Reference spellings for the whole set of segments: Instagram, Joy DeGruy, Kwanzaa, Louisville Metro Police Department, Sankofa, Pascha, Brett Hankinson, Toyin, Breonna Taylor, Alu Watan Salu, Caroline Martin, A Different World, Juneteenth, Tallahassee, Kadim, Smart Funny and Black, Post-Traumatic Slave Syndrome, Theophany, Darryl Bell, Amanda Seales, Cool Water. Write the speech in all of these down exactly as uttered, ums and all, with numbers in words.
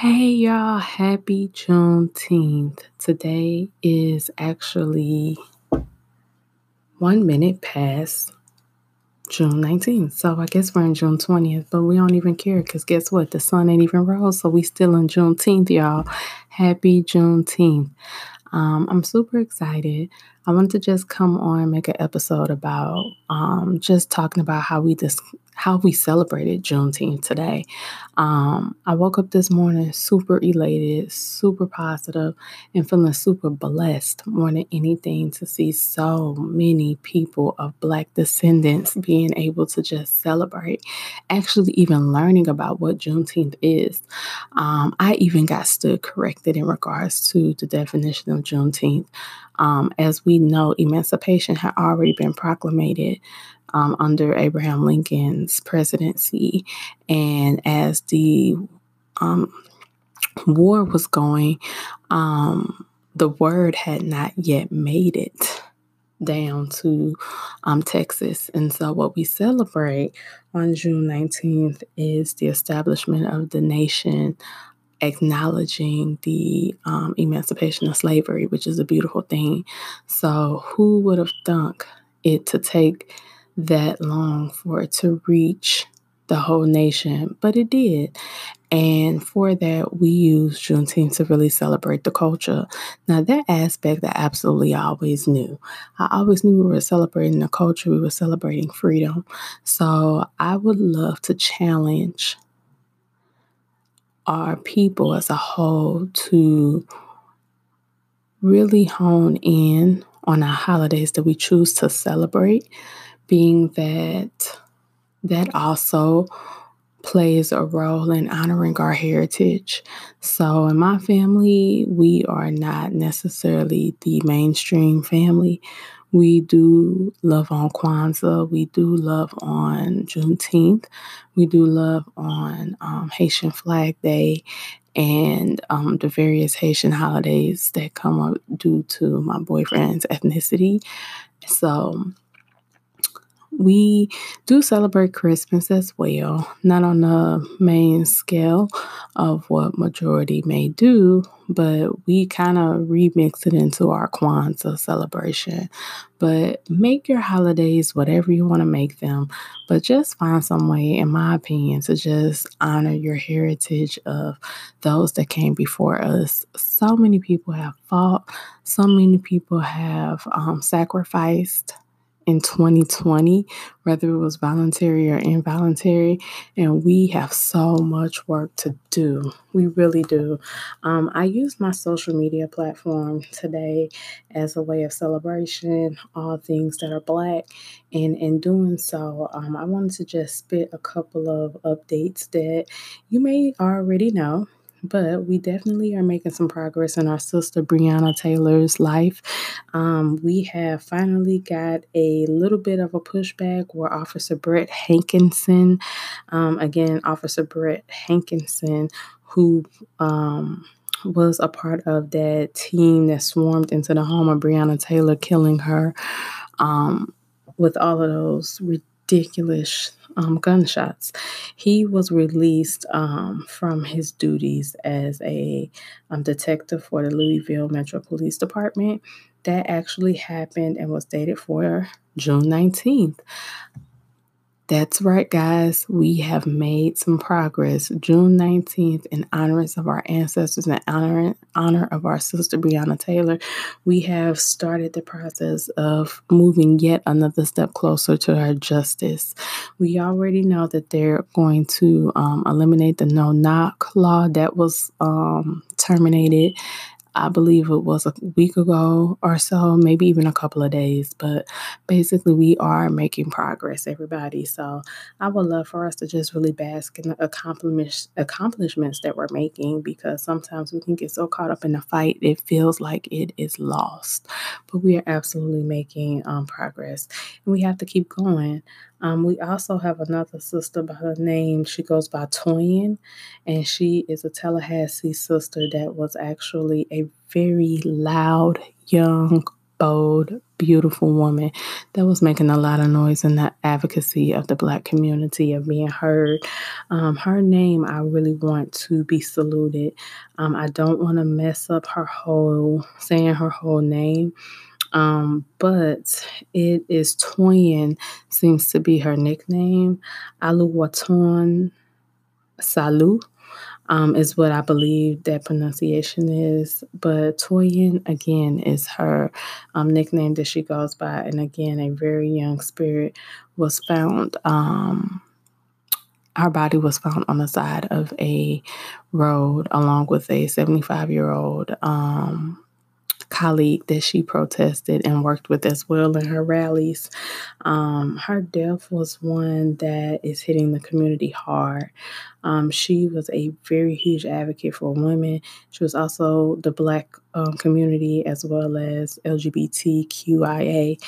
Hey y'all, happy Juneteenth. Today is actually one minute past June nineteenth. So I guess we're in June twentieth, but we don't even care because guess what? The sun ain't even rose, so we still in Juneteenth, y'all. Happy Juneteenth. Um, I'm super excited. I wanted to just come on and make an episode about um, just talking about how we dis- how we celebrated Juneteenth today. Um, I woke up this morning super elated, super positive, and feeling super blessed more than anything to see so many people of Black descendants being able to just celebrate, actually even learning about what Juneteenth is. Um, I even got stood corrected in regards to the definition of Juneteenth. Um, as we know, emancipation had already been proclamated um, under Abraham Lincoln's presidency. And as the um, war was going, um, the word had not yet made it down to um, Texas. And so what we celebrate on June nineteenth is the establishment of the nation, acknowledging the um, emancipation of slavery, which is a beautiful thing. So who would have thunk it to take that long for it to reach the whole nation? But it did. And for that, we use Juneteenth to really celebrate the culture. Now, that aspect I absolutely always knew. I always knew we were celebrating the culture. We were celebrating freedom. So I would love to challenge our people as a whole to really hone in on our holidays that we choose to celebrate, being that that also plays a role in honoring our heritage. So in my family, we are not necessarily the mainstream family. We do love on Kwanzaa. We do love on Juneteenth. We do love on um, Haitian Flag Day and um, the various Haitian holidays that come up due to my boyfriend's ethnicity. So we do celebrate Christmas as well, not on the main scale of what majority may do, but we kind of remix it into our Kwanzaa celebration. But make your holidays whatever you want to make them, but just find some way, in my opinion, to just honor your heritage of those that came before us. So many people have fought. So many people have um, sacrificed in twenty twenty, whether it was voluntary or involuntary, and we have so much work to do. We really do. Um, I use my social media platform today as a way of celebration, all things that are Black, and in doing so, um, I wanted to just spit a couple of updates that you may already know. But we definitely are making some progress in our sister Breonna Taylor's life. Um, we have finally got a little bit of a pushback where Officer Brett Hankinson, um, again, Officer Brett Hankinson, who um, was a part of that team that swarmed into the home of Breonna Taylor, killing her um, with all of those ridiculous Um, gunshots. He was released um, from his duties as a um, detective for the Louisville Metro Police Department. That actually happened and was dated for June nineteenth. That's right, guys. We have made some progress. June nineteenth, in honorance of our ancestors and honor, honor of our sister Breonna Taylor, we have started the process of moving yet another step closer to our justice. We already know that they're going to um, eliminate the no-knock law that was um, terminated. I believe it was a week ago or so, maybe even a couple of days. But basically, we are making progress, everybody. So I would love for us to just really bask in the accomplish- accomplishments that we're making, because sometimes we can get so caught up in the fight, it feels like it is lost. But we are absolutely making um, progress, and we have to keep going. Um, we also have another sister by her name. She goes by Toyin, and she is a Tallahassee sister that was actually a very loud, young, bold, beautiful woman that was making a lot of noise in the advocacy of the Black community, of being heard. Um, her name, I really want to be saluted. Um, I don't want to mess up her whole, saying her whole name, um, but it is Toyin, seems to be her nickname. Alu Watan Salu. Um, is what I believe that pronunciation is. But Toyin, again, is her um, nickname that she goes by. And again, a very young spirit was found. Um, her body was found on the side of a road along with a seventy-five-year-old um, colleague that she protested and worked with as well in her rallies. Um, her death was one that is hitting the community hard. Um, she was a very huge advocate for women. She was also the Black um, community as well as L G B T Q I A.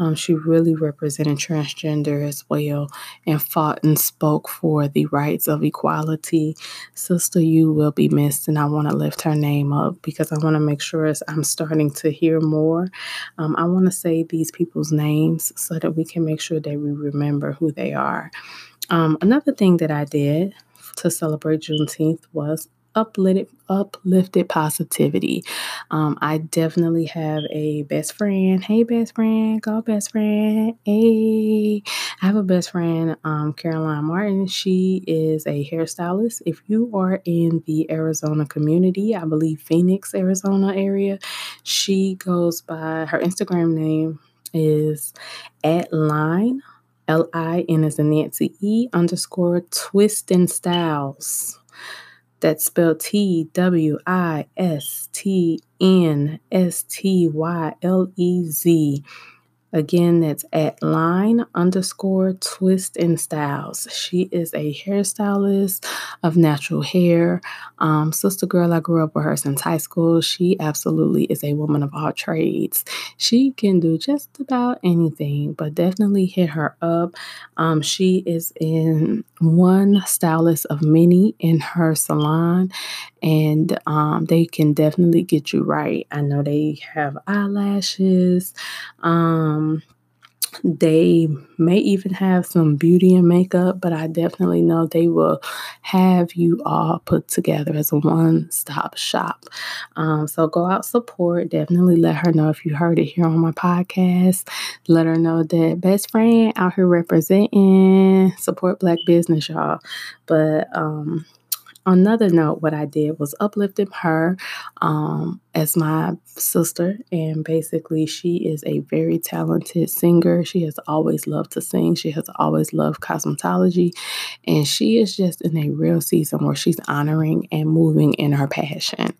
Um, she really represented transgender as well and fought and spoke for the rights of equality. Sister, you will be missed, and I want to lift her name up because I want to make sure as I'm starting to hear more, um, I want to say these people's names so that we can make sure that we remember who they are. Um, another thing that I did to celebrate Juneteenth was uplifted, uplifted positivity. Um, I definitely have a best friend. Hey, best friend. Go, best friend. Hey. I have a best friend, um, Caroline Martin. She is a hairstylist. If you are in the Arizona community, I believe Phoenix, Arizona area, she goes by, her Instagram name is at line. L I N as in Nancy E underscore twist and styles. That's spelled T W I S T N S T Y L E Z. Again, that's at line underscore twist and styles. She is a hairstylist of natural hair. Um, sister girl, I grew up with her since high school. She absolutely is a woman of all trades. She can do just about anything, but definitely hit her up. Um, she is in one stylist of many in her salon, and um, they can definitely get you right. I know they have eyelashes. Um, Um, they may even have some beauty and makeup, but I definitely know they will have you all put together as a one-stop shop. Um, so go out, support. Definitely let her know if you heard it here on my podcast. Let her know that best friend out here representing. Support Black business, y'all. But um, another note, what I did was uplifted her um as my sister, and basically she is a very talented singer. She has always loved to sing. She has always loved cosmetology, and she is just in a real season where she's honoring and moving in her passion.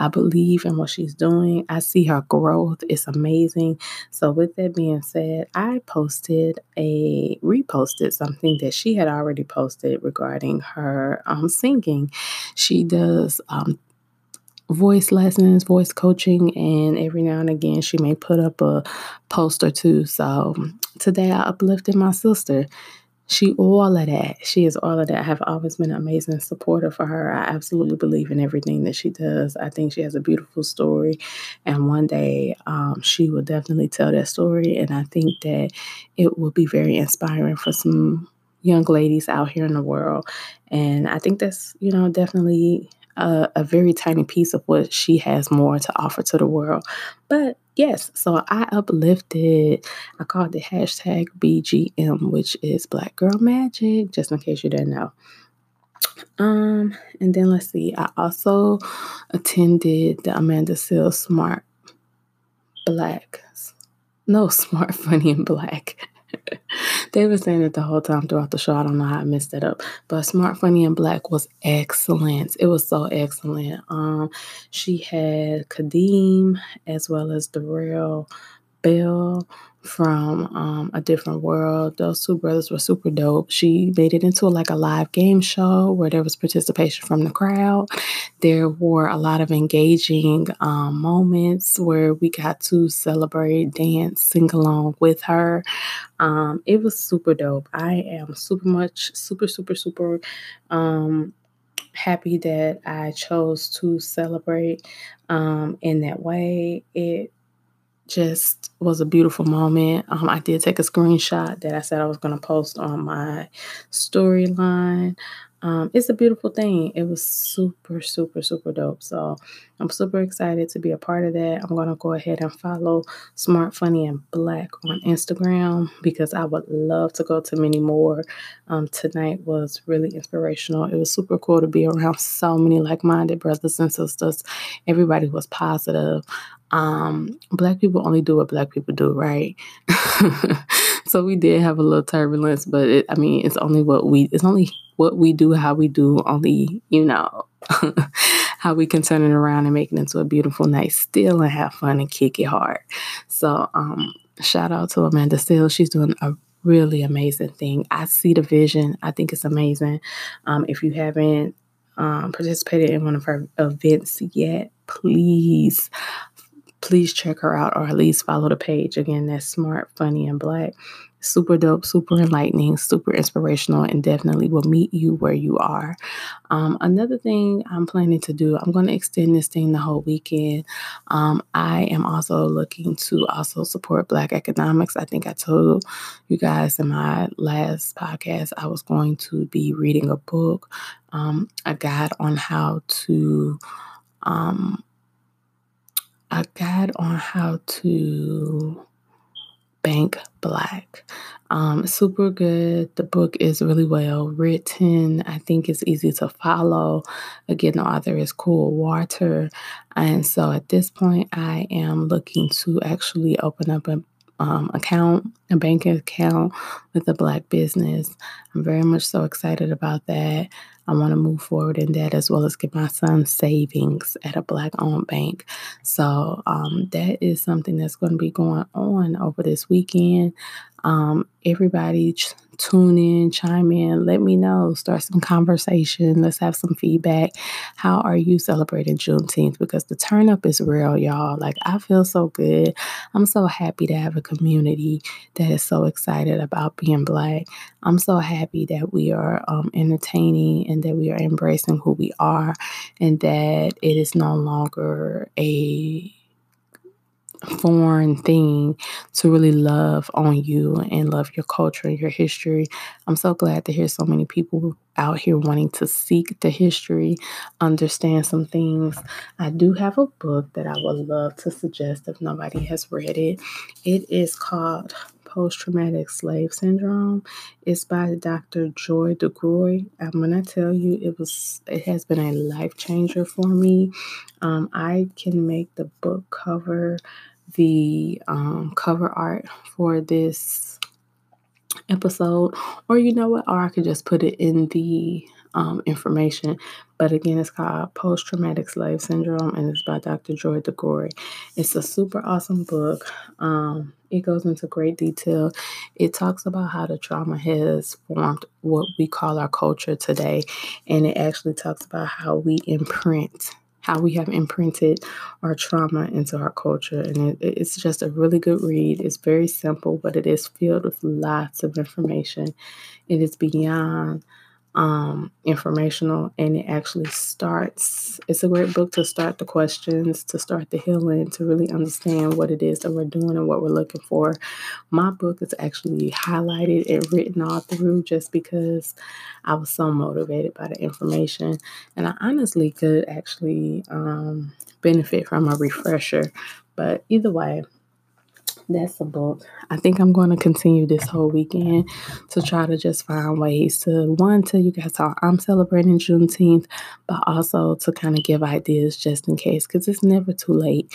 I believe in what she's doing. I see her growth. It's amazing. So with that being said, I posted a, reposted something that she had already posted regarding her um, singing. She does um, voice lessons, voice coaching, and every now and again she may put up a post or two. So today I uplifted my sister. She all of that. She is all of that. I have always been an amazing supporter for her. I absolutely believe in everything that she does. I think she has a beautiful story, and one day um, she will definitely tell that story, and I think that it will be very inspiring for some young ladies out here in the world. And I think that's, you know, definitely Uh, a very tiny piece of what she has more to offer to the world. But yes, so I uplifted, I called it hashtag B G M, which is Black Girl Magic, just in case you didn't know. Um, and then let's see, I also attended the Amanda Seales Smart Black, no, Smart Funny and Black. They were saying it the whole time throughout the show. I don't know how I messed that up. But Smart, Funny, and Black was excellent. It was so excellent. Um, she had Kadim as well as Darryl Bell from um, A Different World. Those two brothers were super dope. She made it into like a live game show where there was participation from the crowd. There were a lot of engaging um, moments where we got to celebrate, dance, sing along with her. Um, it was super dope. I am super much, super, super, super um, happy that I chose to celebrate um, in that way. It just was a beautiful moment. Um, I did take a screenshot that I said I was going to post on my storyline. Um, it's a beautiful thing. It was super, super, super dope. So I'm super excited to be a part of that. I'm going to go ahead and follow Smart, Funny, and Black on Instagram because I would love to go to many more. Um, tonight was really inspirational. It was super cool to be around so many like-minded brothers and sisters. Everybody was positive. Um, black people only do what black people do, right? So we did have a little turbulence, but it, I mean, it's only what we, it's only what we do, how we do, only, you know, how we can turn it around and make it into a beautiful night still and have fun and kick it hard. So, um, shout out to Amanda Seales. She's doing a really amazing thing. I see the vision. I think it's amazing. Um, if you haven't, um, participated in one of her events yet, please, Please check her out, or at least follow the page. Again, that's Smart, Funny, and Black. Super dope, super enlightening, super inspirational, and definitely will meet you where you are. Um, another thing I'm planning to do, I'm going to extend this thing the whole weekend. Um, I am also looking to also support Black economics. I think I told you guys in my last podcast, I was going to be reading a book, um, a guide on how to... Um, A guide on how to bank Black. Um, super good. The book is really well written. I think it's easy to follow. Again, the author is Cool Water. And so at this point, I am looking to actually open up a Um, account, a bank account with a Black business. I'm very much so excited about that. I want to move forward in that, as well as get my son savings at a Black-owned bank. So um, that is something that's going to be going on over this weekend. Um, everybody ch- tune in, chime in, let me know, start some conversation. Let's have some feedback. How are you celebrating Juneteenth? Because the turn up is real, y'all. Like, I feel so good. I'm so happy to have a community that is so excited about being Black. I'm so happy that we are um, entertaining and that we are embracing who we are, and that it is no longer a foreign thing to really love on you and love your culture and your history. I'm so glad to hear so many people out here wanting to seek the history, understand some things. I do have a book that I would love to suggest if nobody has read it. It is called Post-Traumatic Slave Syndrome. It's by Doctor Joy DeGruy. And when I tell you, it was, it has been a life changer for me. Um, I can make the book cover, the um, cover art for this episode, or you know what, or I could just put it in the um, information. But again, it's called Post-Traumatic Slave Syndrome, and it's by Doctor Joy DeGruy. It's a super awesome book. Um, it goes into great detail. It talks about how the trauma has formed what we call our culture today, and it actually talks about how we imprint how we have imprinted our trauma into our culture. And it, it's just a really good read. It's very simple, but it is filled with lots of information. It is beyond um, informational, and it actually starts, it's a great book to start the questions, to start the healing, to really understand what it is that we're doing and what we're looking for. My book is actually highlighted and written all through just because I was so motivated by the information, and I honestly could actually um, benefit from a refresher. But either way, that's a book. I think I'm going to continue this whole weekend to try to just find ways to, one, tell you guys how I'm celebrating Juneteenth, but also to kind of give ideas just in case, because it's never too late.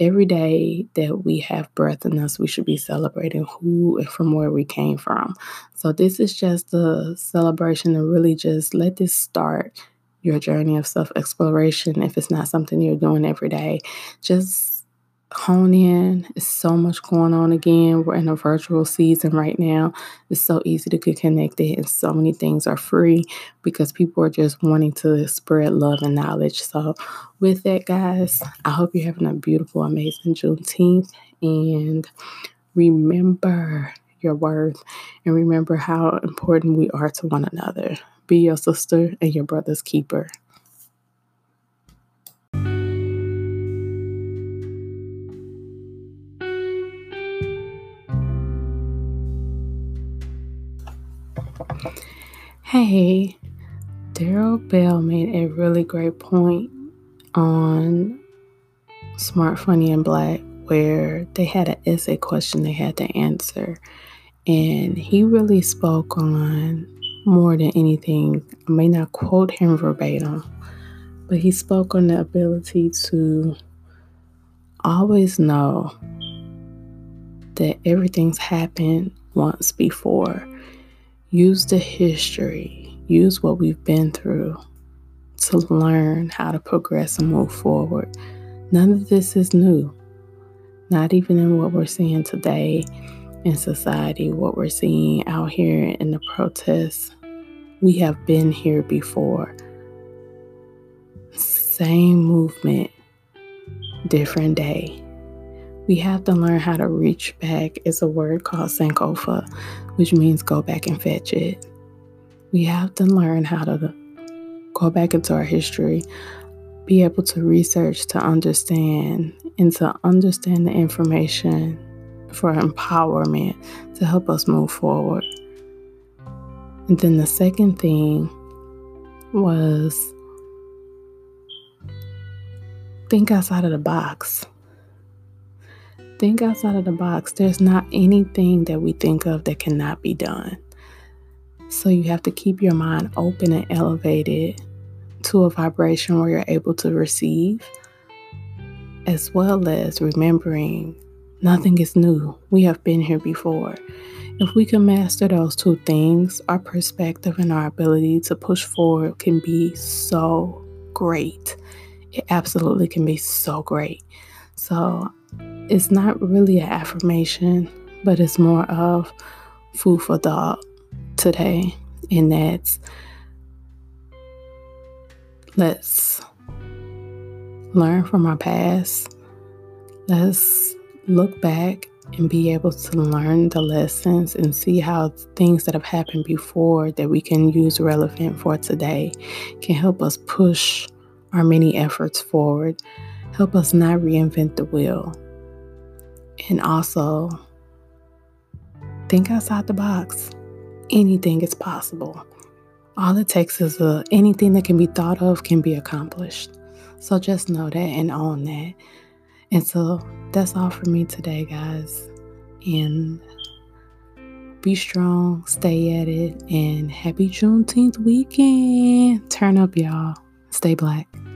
Every day that we have breath in us, we should be celebrating who and from where we came from. So this is just a celebration to really just let this start your journey of self-exploration. If it's not something you're doing every day, just hone in. It's so much going on again. We're in a virtual season right now. It's so easy to get connected, and so many things are free because people are just wanting to spread love and knowledge. So with that, guys, I hope you're having a beautiful, amazing Juneteenth, and remember your worth, and remember how important we are to one another. Be your sister and your brother's keeper. Hey, Darryl Bell made a really great point on Smart Funny and Black, where they had an essay question they had to answer, and he really spoke on, more than anything, I may not quote him verbatim, but he spoke on the ability to always know that everything's happened once before. Use the history, use what we've been through to learn how to progress and move forward. None of this is new, not even in what we're seeing today in society, what we're seeing out here in the protests. We have been here before. Same movement, different day. We have to learn how to reach back. It's a word called Sankofa, which means go back and fetch it. We have to learn how to go back into our history, be able to research to understand, and to understand the information for empowerment to help us move forward. And then the second thing was think outside of the box. Think outside of the box. There's not anything that we think of that cannot be done. So you have to keep your mind open and elevated to a vibration where you're able to receive, as well as remembering nothing is new. We have been here before. If we can master those two things, our perspective and our ability to push forward can be so great. It absolutely can be so great. So it's not really an affirmation, but it's more of food for thought today. And that's, let's learn from our past. Let's look back and be able to learn the lessons and see how things that have happened before that we can use relevant for today can help us push our many efforts forward, help us not reinvent the wheel. And also, think outside the box. Anything is possible. All it takes is a, anything that can be thought of can be accomplished. So just know that and own that. And so that's all for me today, guys. And be strong, stay at it, and happy Juneteenth weekend. Turn up, y'all. Stay black.